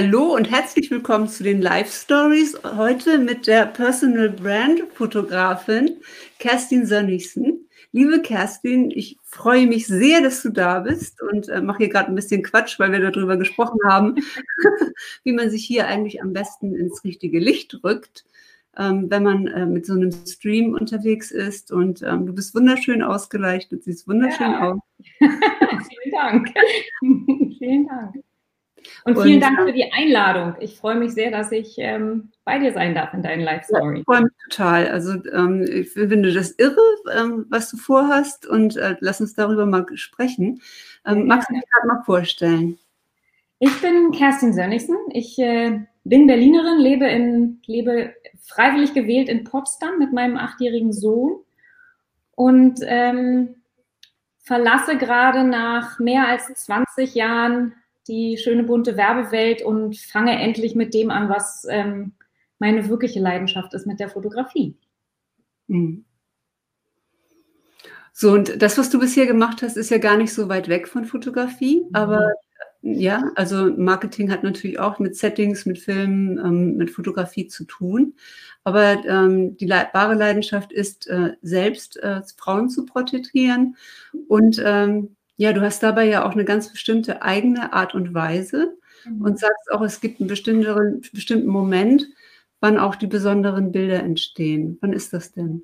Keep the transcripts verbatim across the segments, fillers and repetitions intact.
Hallo und herzlich willkommen zu den Live Stories. Heute mit der Personal Brand Fotografin Kerstin Sönnigsen. Liebe Kerstin, ich freue mich sehr, dass du da bist und äh, mache hier gerade ein bisschen Quatsch, weil wir darüber gesprochen haben, wie man sich hier eigentlich am besten ins richtige Licht rückt, ähm, wenn man äh, mit so einem Stream unterwegs ist. Und ähm, du bist wunderschön ausgeleuchtet, siehst wunderschön ja. aus. Vielen Dank. Vielen Dank. Und vielen und, Dank für die Einladung. Ich freue mich sehr, dass ich ähm, bei dir sein darf in deinen Live-Story. Ja, ich freue mich total. Also ähm, ich finde das irre, ähm, was du vorhast, und äh, lass uns darüber mal sprechen. Ähm, ja. Magst du dich gerade mal vorstellen? Ich bin Kerstin Sönnigsen. Ich äh, bin Berlinerin, lebe, in, lebe freiwillig gewählt in Potsdam mit meinem achtjährigen Sohn und ähm, verlasse gerade nach mehr als zwanzig Jahren die schöne bunte Werbewelt und fange endlich mit dem an, was ähm, meine wirkliche Leidenschaft ist, mit der Fotografie. Mhm. So, und das, was du bisher gemacht hast, ist ja gar nicht so weit weg von Fotografie, mhm. aber ja, also Marketing hat natürlich auch mit Settings, mit Filmen, ähm, mit Fotografie zu tun, aber ähm, die le- wahre Leidenschaft ist, äh, selbst äh, Frauen zu porträtieren und ähm, ja, du hast dabei ja auch eine ganz bestimmte eigene Art und Weise mhm. und sagst auch, es gibt einen bestimmten, bestimmten Moment, wann auch die besonderen Bilder entstehen. Wann ist das denn?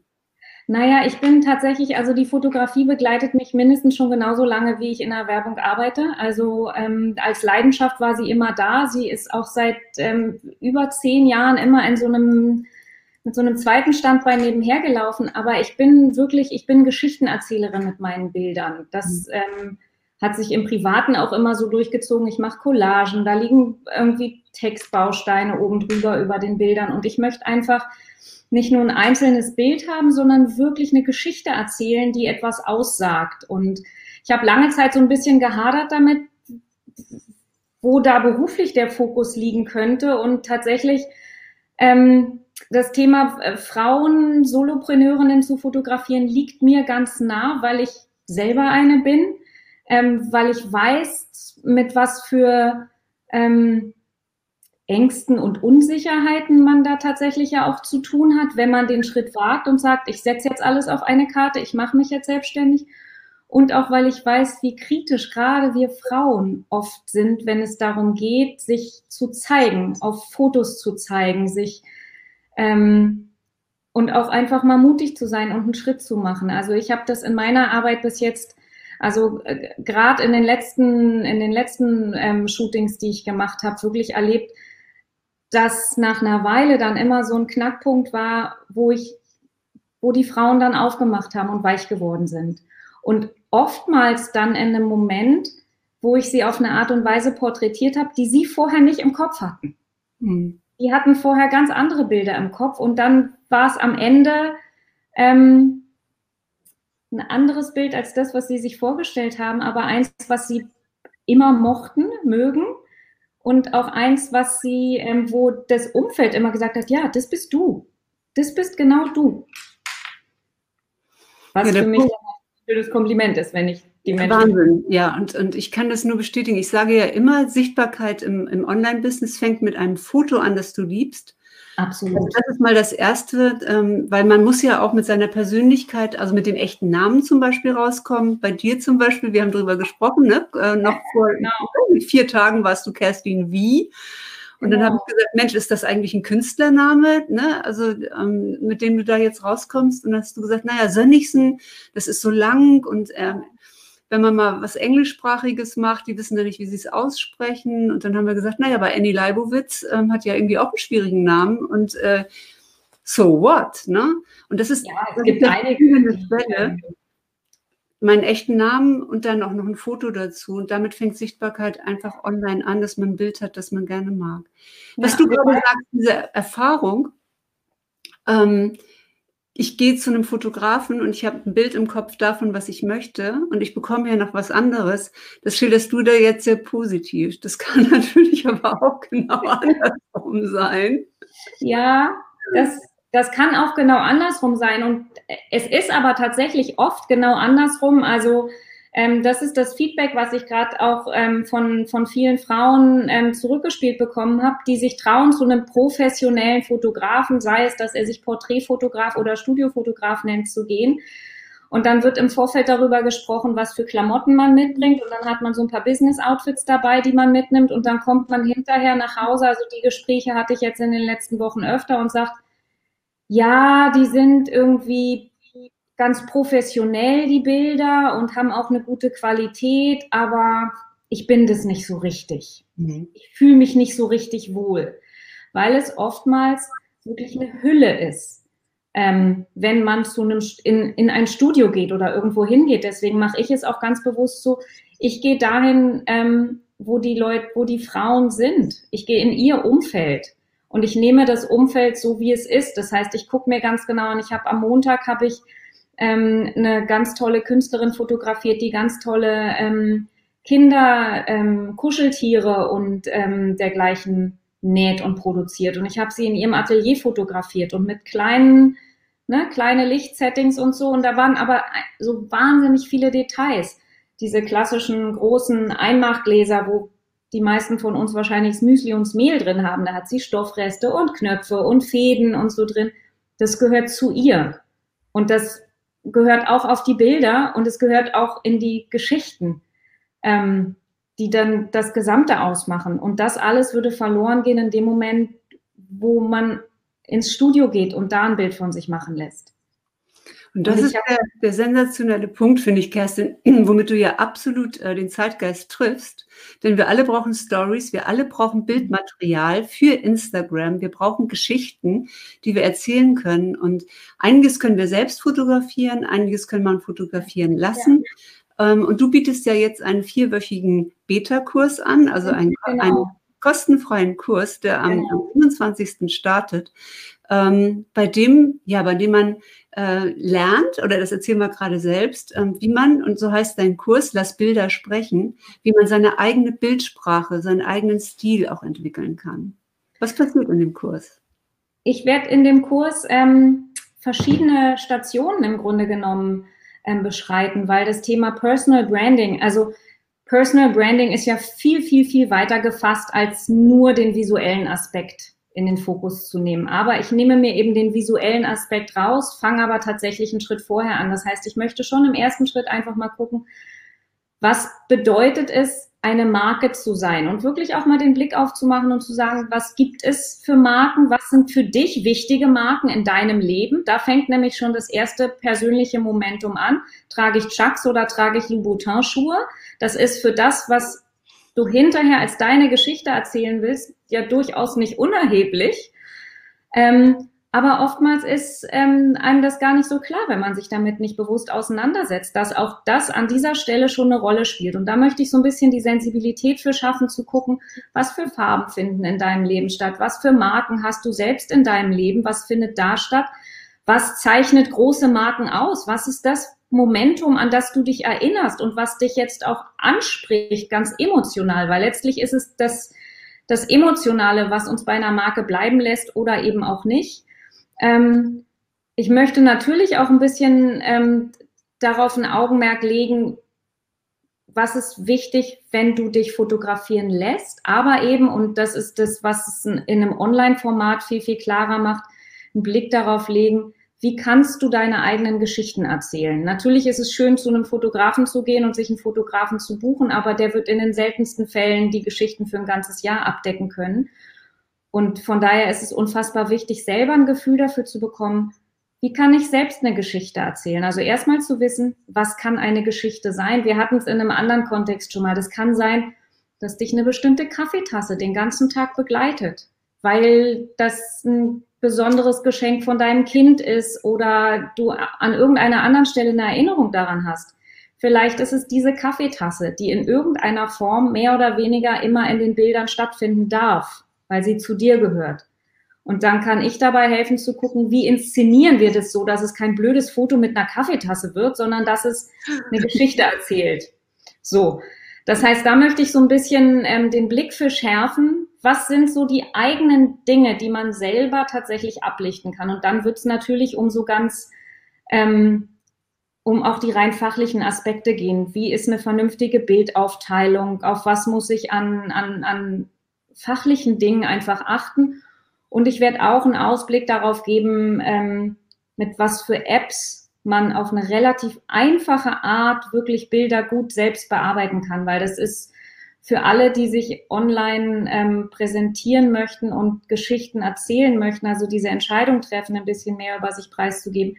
Naja, ich bin tatsächlich, also die Fotografie begleitet mich mindestens schon genauso lange, wie ich in der Werbung arbeite. Also ähm, als Leidenschaft war sie immer da. Sie ist auch seit ähm, über zehn Jahren immer in so einem... mit so einem zweiten Standbein nebenher gelaufen, aber ich bin wirklich, ich bin Geschichtenerzählerin mit meinen Bildern. Das ähm, hat sich im Privaten auch immer so durchgezogen. Ich mache Collagen, da liegen irgendwie Textbausteine oben drüber über den Bildern und ich möchte einfach nicht nur ein einzelnes Bild haben, sondern wirklich eine Geschichte erzählen, die etwas aussagt. Und ich habe lange Zeit so ein bisschen gehadert damit, wo da beruflich der Fokus liegen könnte, und tatsächlich ähm, das Thema äh, Frauen, Solopreneurinnen zu fotografieren, liegt mir ganz nah, weil ich selber eine bin, ähm, weil ich weiß, mit was für ähm, Ängsten und Unsicherheiten man da tatsächlich ja auch zu tun hat, wenn man den Schritt wagt und sagt, ich setze jetzt alles auf eine Karte, ich mache mich jetzt selbstständig. Und auch, weil ich weiß, wie kritisch gerade wir Frauen oft sind, wenn es darum geht, sich zu zeigen, auf Fotos zu zeigen, sich Ähm, und auch einfach mal mutig zu sein und einen Schritt zu machen. Also ich habe das in meiner Arbeit bis jetzt, also äh, gerade in den letzten, in den letzten ähm, Shootings, die ich gemacht habe, wirklich erlebt, dass nach einer Weile dann immer so ein Knackpunkt war, wo ich, wo die Frauen dann aufgemacht haben und weich geworden sind. Und oftmals dann in einem Moment, wo ich sie auf eine Art und Weise porträtiert habe, die sie vorher nicht im Kopf hatten. Mhm. Die hatten vorher ganz andere Bilder im Kopf und dann war es am Ende ähm, ein anderes Bild als das, was sie sich vorgestellt haben, aber eins, was sie immer mochten, mögen, und auch eins, was sie, ähm, wo das Umfeld immer gesagt hat, ja, das bist du, das bist genau du. Was ja, für mich ein schönes Kompliment ist, wenn ich die Menschen. Wahnsinn, ja, und, und ich kann das nur bestätigen. Ich sage ja immer, Sichtbarkeit im, im Online-Business fängt mit einem Foto an, das du liebst. Absolut. Also das ist mal das Erste, ähm, weil man muss ja auch mit seiner Persönlichkeit, also mit dem echten Namen zum Beispiel rauskommen. Bei dir zum Beispiel, wir haben darüber gesprochen, ne? äh, noch vor genau. vier Tagen warst du Kerstin Wie. Und dann habe ich gesagt, Mensch, ist das eigentlich ein Künstlername, ne? Also ähm, mit dem du da jetzt rauskommst? Und dann hast du gesagt, naja, Sönnigsen, das ist so lang, und ähm, wenn man mal was Englischsprachiges macht, die wissen ja nicht, wie sie es aussprechen. Und dann haben wir gesagt, naja, aber Annie Leibovitz ähm, hat ja irgendwie auch einen schwierigen Namen, und äh, so what, ne? Und das ist ja, es das gibt ist eine Quelle, meinen echten Namen und dann auch noch ein Foto dazu. Und damit fängt Sichtbarkeit einfach online an, dass man ein Bild hat, das man gerne mag. Was ja, du gerade ja. sagst, diese Erfahrung, ähm, ich gehe zu einem Fotografen und ich habe ein Bild im Kopf davon, was ich möchte, und ich bekomme ja noch was anderes. Das schilderst du da jetzt sehr positiv. Das kann natürlich aber auch genau andersrum sein. Ja, das, das kann auch genau andersrum sein, und es ist aber tatsächlich oft genau andersrum. Also Ähm, das ist das Feedback, was ich gerade auch ähm, von, von vielen Frauen ähm, zurückgespielt bekommen habe, die sich trauen, zu einem professionellen Fotografen, sei es, dass er sich Porträtfotograf oder Studiofotograf nennt, zu gehen. Und dann wird im Vorfeld darüber gesprochen, was für Klamotten man mitbringt. Und dann hat man so ein paar Business-Outfits dabei, die man mitnimmt. Und dann kommt man hinterher nach Hause. Also die Gespräche hatte ich jetzt in den letzten Wochen öfter und sagt, ja, die sind irgendwie ganz professionell, die Bilder, und haben auch eine gute Qualität, aber ich bin das nicht so richtig. Mhm. Ich fühle mich nicht so richtig wohl, weil es oftmals wirklich eine Hülle ist, ähm, wenn man zu einem, in, in ein Studio geht oder irgendwo hingeht. Deswegen mache ich es auch ganz bewusst so, ich gehe dahin, ähm, wo die Leute, wo die Frauen sind. Ich gehe in ihr Umfeld. Und ich nehme das Umfeld so, wie es ist. Das heißt, ich gucke mir ganz genau an. Ich habe am Montag habe ich ähm, eine ganz tolle Künstlerin fotografiert, die ganz tolle ähm, Kinder, ähm, Kuscheltiere und ähm, dergleichen näht und produziert. Und ich habe sie in ihrem Atelier fotografiert und mit kleinen, ne, kleine Lichtsettings und so. Und da waren aber so wahnsinnig viele Details. Diese klassischen großen Einmachgläser, wo die meisten von uns wahrscheinlich das Müsli und das Mehl drin haben. Da hat sie Stoffreste und Knöpfe und Fäden und so drin. Das gehört zu ihr. Und das gehört auch auf die Bilder und es gehört auch in die Geschichten, ähm, die dann das Gesamte ausmachen. Und das alles würde verloren gehen in dem Moment, wo man ins Studio geht und da ein Bild von sich machen lässt. Und das und ist der, der sensationelle Punkt, finde ich, Kerstin, womit du ja absolut äh, den Zeitgeist triffst. Denn wir alle brauchen Stories, wir alle brauchen Bildmaterial für Instagram, wir brauchen Geschichten, die wir erzählen können. Und einiges können wir selbst fotografieren, einiges können wir fotografieren lassen. Ja. Ähm, und du bietest ja jetzt einen vierwöchigen Beta-Kurs an, also einen, genau. einen kostenfreien Kurs, der am, genau. am fünfundzwanzigsten startet, ähm, bei dem, ja, bei dem man lernt, oder das erzählen wir gerade selbst, wie man, und so heißt dein Kurs, Lass Bilder sprechen, wie man seine eigene Bildsprache, seinen eigenen Stil auch entwickeln kann. Was passiert in dem Kurs? Ich werde in dem Kurs ähm, verschiedene Stationen im Grunde genommen ähm, beschreiten, weil das Thema Personal Branding, also Personal Branding ist ja viel, viel, viel weiter gefasst, als nur den visuellen Aspekt in den Fokus zu nehmen. Aber ich nehme mir eben den visuellen Aspekt raus, fange aber tatsächlich einen Schritt vorher an. Das heißt, ich möchte schon im ersten Schritt einfach mal gucken, was bedeutet es, eine Marke zu sein, und wirklich auch mal den Blick aufzumachen und zu sagen, was gibt es für Marken, was sind für dich wichtige Marken in deinem Leben? Da fängt nämlich schon das erste persönliche Momentum an. Trage ich Chucks oder trage ich Yuboutin-Schuhe? Das ist für das, was du hinterher als deine Geschichte erzählen willst, ja durchaus nicht unerheblich. Ähm, aber oftmals ist ähm, einem das gar nicht so klar, wenn man sich damit nicht bewusst auseinandersetzt, dass auch das an dieser Stelle schon eine Rolle spielt. Und da möchte ich so ein bisschen die Sensibilität für schaffen, zu gucken, was für Farben finden in deinem Leben statt, was für Marken hast du selbst in deinem Leben, was findet da statt, was zeichnet große Marken aus, was ist das Momentum, an das du dich erinnerst und was dich jetzt auch anspricht, ganz emotional, weil letztlich ist es das, das Emotionale, was uns bei einer Marke bleiben lässt oder eben auch nicht. Ähm, ich möchte natürlich auch ein bisschen ähm, darauf ein Augenmerk legen, was ist wichtig, wenn du dich fotografieren lässt, aber eben, und das ist das, was es in einem Online-Format viel, viel klarer macht, einen Blick darauf legen, wie kannst du deine eigenen Geschichten erzählen? Natürlich ist es schön, zu einem Fotografen zu gehen und sich einen Fotografen zu buchen, aber der wird in den seltensten Fällen die Geschichten für ein ganzes Jahr abdecken können. Und von daher ist es unfassbar wichtig, selber ein Gefühl dafür zu bekommen, wie kann ich selbst eine Geschichte erzählen? Also erstmal zu wissen, was kann eine Geschichte sein? Wir hatten es in einem anderen Kontext schon mal. Das kann sein, dass dich eine bestimmte Kaffeetasse den ganzen Tag begleitet, weil das ein besonderes Geschenk von deinem Kind ist oder du an irgendeiner anderen Stelle eine Erinnerung daran hast. Vielleicht ist es diese Kaffeetasse, die in irgendeiner Form mehr oder weniger immer in den Bildern stattfinden darf, weil sie zu dir gehört. Und dann kann ich dabei helfen zu gucken, wie inszenieren wir das so, dass es kein blödes Foto mit einer Kaffeetasse wird, sondern dass es eine Geschichte erzählt. So. Das heißt, da möchte ich so ein bisschen ähm, den Blick für schärfen. Was sind so die eigenen Dinge, die man selber tatsächlich ablichten kann? Und dann wird es natürlich umso ganz ähm, um auch die rein fachlichen Aspekte gehen. Wie ist eine vernünftige Bildaufteilung? Auf was muss ich an, an, an fachlichen Dingen einfach achten? Und ich werde auch einen Ausblick darauf geben, ähm, mit was für Apps man auf eine relativ einfache Art wirklich Bilder gut selbst bearbeiten kann, weil das ist für alle, die sich online ähm, präsentieren möchten und Geschichten erzählen möchten, also diese Entscheidung treffen, ein bisschen mehr über sich preiszugeben,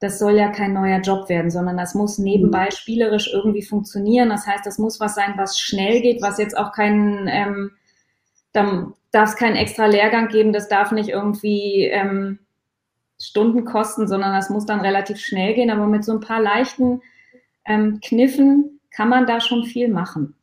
das soll ja kein neuer Job werden, sondern das muss nebenbei spielerisch irgendwie funktionieren. Das heißt, das muss was sein, was schnell geht, was jetzt auch kein, ähm, da darf es keinen extra Lehrgang geben, das darf nicht irgendwie ähm, Stunden kosten, sondern das muss dann relativ schnell gehen. Aber mit so ein paar leichten ähm, Kniffen kann man da schon viel machen.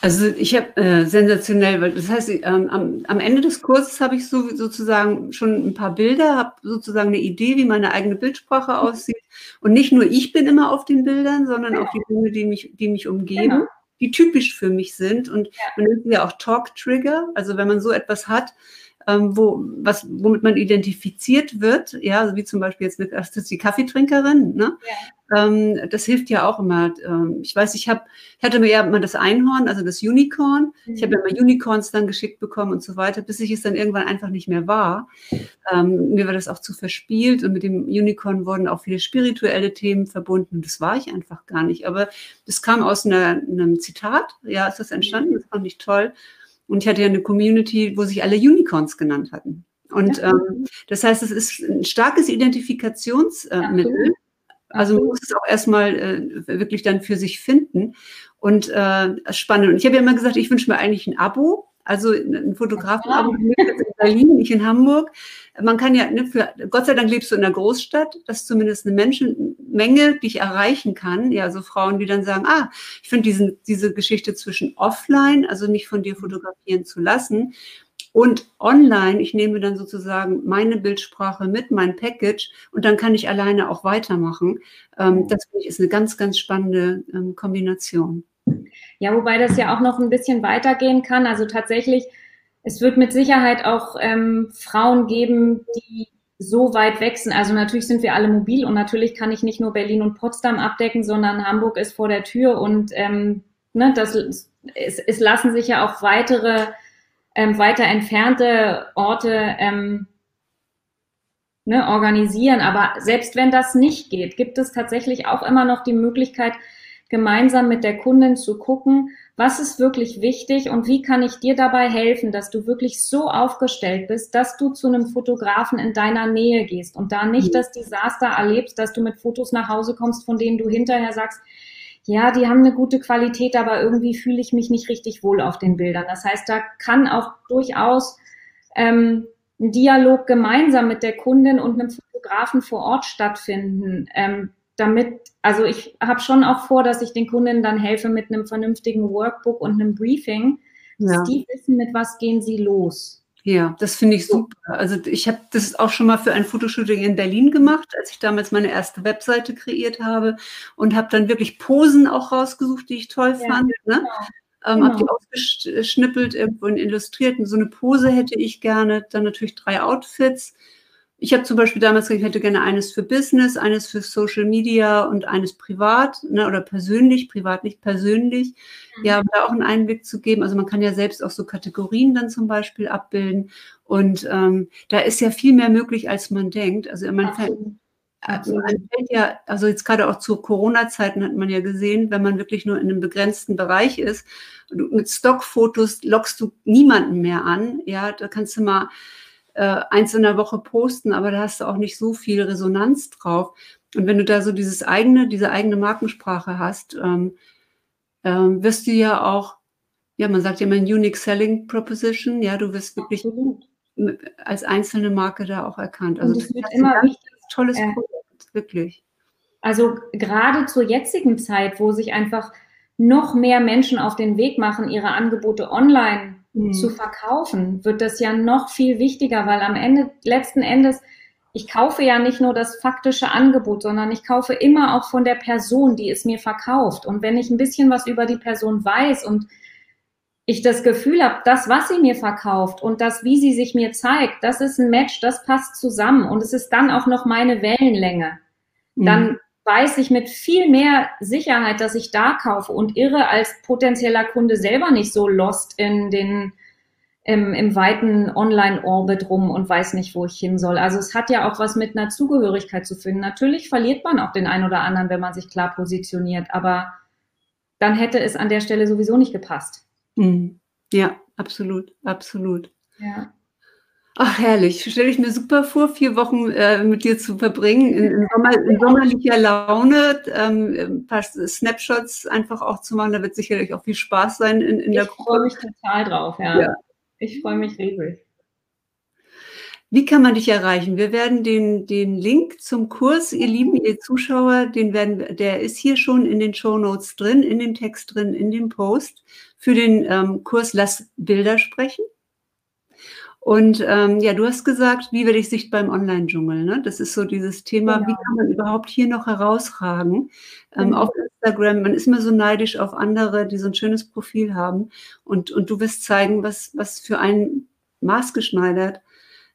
Also ich habe äh, sensationell, weil das heißt, ähm, am, am Ende des Kurses habe ich so, sozusagen schon ein paar Bilder, habe sozusagen eine Idee, wie meine eigene Bildsprache aussieht. Und nicht nur ich bin immer auf den Bildern, sondern ja. auch die Dinge, die mich, die mich umgeben, genau. die typisch für mich sind. Und ja. man nennt sie ja auch Talk-Trigger, also wenn man so etwas hat, ähm, wo, was, womit man identifiziert wird, ja, also wie zum Beispiel jetzt mit, das ist die Kaffeetrinkerin, ne? Ja. Das hilft ja auch immer. Ich weiß, ich habe, ich hatte mir ja mal das Einhorn, also das Unicorn. Ich habe ja mal Unicorns dann geschickt bekommen und so weiter, bis ich es dann irgendwann einfach nicht mehr war. Mir war das auch zu verspielt und mit dem Unicorn wurden auch viele spirituelle Themen verbunden und das war ich einfach gar nicht. Aber das kam aus einer, einem Zitat, ja, ist das entstanden, das fand ich toll. Und ich hatte ja eine Community, wo sich alle Unicorns genannt hatten. Und ja. ähm, das heißt, es ist ein starkes Identifikationsmittel. Also man muss es auch erstmal äh, wirklich dann für sich finden und äh, spannend. Und ich habe ja immer gesagt, ich wünsche mir eigentlich ein Abo, also ein Fotografen-Abo in Berlin, ich in Hamburg. Man kann ja, ne, für, Gott sei Dank lebst du in einer Großstadt, das ist zumindest eine Menschenmenge, die ich erreichen kann. Ja, so Frauen, die dann sagen, ah, ich finde diesen diese Geschichte zwischen offline, also mich von dir fotografieren zu lassen, und online, ich nehme dann sozusagen meine Bildsprache mit, mein Package und dann kann ich alleine auch weitermachen. Das finde ich ist eine ganz, ganz spannende Kombination. Ja, wobei das ja auch noch ein bisschen weitergehen kann. Also tatsächlich, es wird mit Sicherheit auch ähm, Frauen geben, die so weit weg sind. Also natürlich sind wir alle mobil und natürlich kann ich nicht nur Berlin und Potsdam abdecken, sondern Hamburg ist vor der Tür und ähm, ne, das, es, es lassen sich ja auch weitere Ähm, weiter entfernte Orte ähm, ne, organisieren. Aber selbst wenn das nicht geht, gibt es tatsächlich auch immer noch die Möglichkeit, gemeinsam mit der Kundin zu gucken, was ist wirklich wichtig und wie kann ich dir dabei helfen, dass du wirklich so aufgestellt bist, dass du zu einem Fotografen in deiner Nähe gehst und da nicht das Desaster erlebst, dass du mit Fotos nach Hause kommst, von denen du hinterher sagst, ja, die haben eine gute Qualität, aber irgendwie fühle ich mich nicht richtig wohl auf den Bildern. Das heißt, da kann auch durchaus ähm, ein Dialog gemeinsam mit der Kundin und einem Fotografen vor Ort stattfinden. Ähm, damit, also ich habe schon auch vor, dass ich den Kundinnen dann helfe mit einem vernünftigen Workbook und einem Briefing, dass ja. die wissen, mit was gehen sie los. Ja, das finde ich super. Also ich habe das auch schon mal für ein Fotoshooting in Berlin gemacht, als ich damals meine erste Webseite kreiert habe und habe dann wirklich Posen auch rausgesucht, die ich toll fand. Ja, genau. Ne? Ähm, genau. Habe die ausgeschnippelt, irgendwo in Illustrierten. So eine Pose hätte ich gerne. Dann natürlich drei Outfits. Ich habe zum Beispiel damals gesagt, ich hätte gerne eines für Business, eines für Social Media und eines privat, ne, oder persönlich, privat nicht persönlich, mhm. ja, um da auch einen Einblick zu geben. Also man kann ja selbst auch so Kategorien dann zum Beispiel abbilden und ähm, da ist ja viel mehr möglich, als man denkt. Also man fällt, also man fällt ja, also jetzt gerade auch zu Corona-Zeiten hat man ja gesehen, wenn man wirklich nur in einem begrenzten Bereich ist, mit Stockfotos lockst du niemanden mehr an, ja, da kannst du mal eins in der Woche posten, aber da hast du auch nicht so viel Resonanz drauf. Und wenn du da so dieses eigene, diese eigene Markensprache hast, ähm, ähm, wirst du ja auch, ja, man sagt ja immer Unique Selling Proposition, ja, du wirst wirklich mit, als einzelne Marke da auch erkannt. Also das, das wird immer ein ganz tolles äh, Projekt, wirklich. Also gerade zur jetzigen Zeit, wo sich einfach noch mehr Menschen auf den Weg machen, ihre Angebote online zu verkaufen, wird das ja noch viel wichtiger, weil am Ende, letzten Endes, ich kaufe ja nicht nur das faktische Angebot, sondern ich kaufe immer auch von der Person, die es mir verkauft. Und wenn ich ein bisschen was über die Person weiß und ich das Gefühl habe, das, was sie mir verkauft und das, wie sie sich mir zeigt, das ist ein Match, das passt zusammen und es ist dann auch noch meine Wellenlänge, dann weiß ich mit viel mehr Sicherheit, dass ich da kaufe und irre als potenzieller Kunde selber nicht so lost in den, im, im weiten Online-Orbit rum und weiß nicht, wo ich hin soll. Also es hat ja auch was mit einer Zugehörigkeit zu finden. Natürlich verliert man auch den einen oder anderen, wenn man sich klar positioniert, aber dann hätte es an der Stelle sowieso nicht gepasst. Ja, absolut, absolut. Ja. Ach, herrlich. Stelle ich mir super vor, vier Wochen äh, mit dir zu verbringen, in, in, Sommer, in sommerlicher Laune, ähm, ein paar Snapshots einfach auch zu machen. Da wird sicherlich auch viel Spaß sein in, in der Gruppe. Ich freue mich total drauf, ja. ja. Ich freue mich riesig. Wie kann man dich erreichen? Wir werden den, den Link zum Kurs, ihr Lieben, ihr Zuschauer, den werden, der ist hier schon in den Shownotes drin, in dem Text drin, in dem Post. Für den ähm, Kurs Lass Bilder sprechen. Und ähm, ja, du hast gesagt, wie werde ich sichtbar im Online-Dschungel? Ne? Das ist so dieses Thema, genau. Wie kann man überhaupt hier noch herausragen? Ähm, mhm. Auf Instagram, man ist immer so neidisch auf andere, die so ein schönes Profil haben. Und, und du wirst zeigen, was, was für einen maßgeschneidert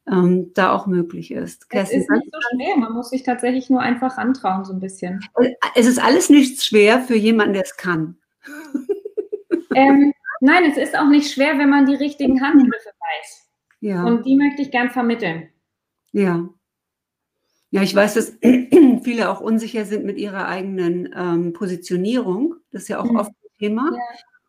ähm, da auch möglich ist. Kerstin, es ist nicht so schwer, man muss sich tatsächlich nur einfach antrauen, so ein bisschen. Es ist alles nichts schwer für jemanden, der es kann. ähm, nein, es ist auch nicht schwer, wenn man die richtigen Handgriffe weiß. Ja. Und die möchte ich gern vermitteln. Ja. Ja, ich weiß, dass viele auch unsicher sind mit ihrer eigenen ähm, Positionierung. Das ist ja auch mhm. oft ein Thema. Ja.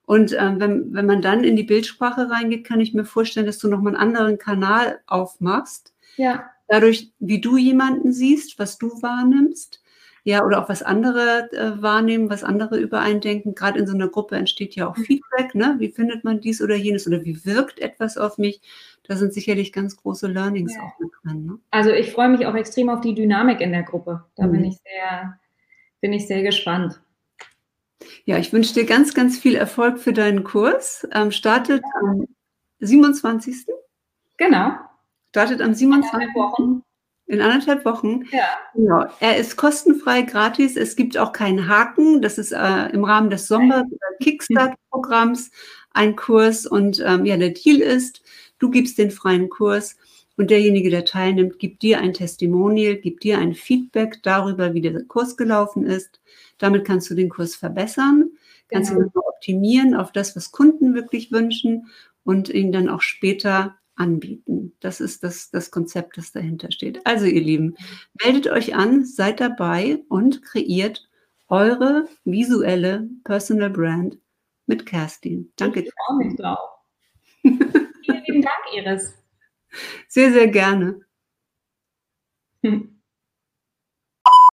Und ähm, wenn, wenn man dann in die Bildsprache reingeht, kann ich mir vorstellen, dass du nochmal einen anderen Kanal aufmachst. Ja. Dadurch, wie du jemanden siehst, was du wahrnimmst. Ja, oder auch was andere äh, wahrnehmen, was andere über einen denken. Gerade in so einer Gruppe entsteht ja auch Feedback, ne? Wie findet man dies oder jenes oder wie wirkt etwas auf mich? Da sind sicherlich ganz große Learnings ja. auch mit drin. Ne? Also ich freue mich auch extrem auf die Dynamik in der Gruppe. Da mhm. bin ich sehr, bin ich sehr gespannt. Ja, ich wünsche dir ganz, ganz viel Erfolg für deinen Kurs. Ähm, startet ja. am siebenundzwanzigsten Genau. Startet am siebenundzwanzigsten In anderthalb Wochen. Ja. Genau. Er ist kostenfrei, gratis. Es gibt auch keinen Haken. Das ist äh, im Rahmen des Sommer-Kickstart-Programms ein Kurs. Und ähm, ja, der Deal ist, du gibst den freien Kurs und derjenige, der teilnimmt, gibt dir ein Testimonial, gibt dir ein Feedback darüber, wie der Kurs gelaufen ist. Damit kannst du den Kurs verbessern, kannst genau. ihn optimieren auf das, was Kunden wirklich wünschen und ihn dann auch später anbieten. Das ist das, das Konzept, das dahinter steht. Also ihr Lieben, meldet euch an, seid dabei und kreiert eure visuelle Personal Brand mit Kerstin. Danke. Ich freue mich drauf. Vielen lieben Dank, Iris. Sehr, sehr gerne. Hm.